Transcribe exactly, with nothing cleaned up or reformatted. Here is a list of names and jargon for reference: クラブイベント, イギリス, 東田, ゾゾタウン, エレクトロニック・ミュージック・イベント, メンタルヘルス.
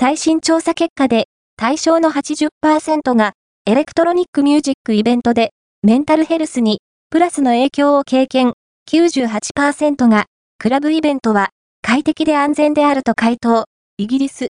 最新調査結果で、対象の はちじゅっパーセント が、エレクトロニックミュージックイベントで、メンタルヘルスに、プラスの影響を経験、きゅうじゅうはちパーセント が、クラブイベントは、快適で安全であると回答。イギリス、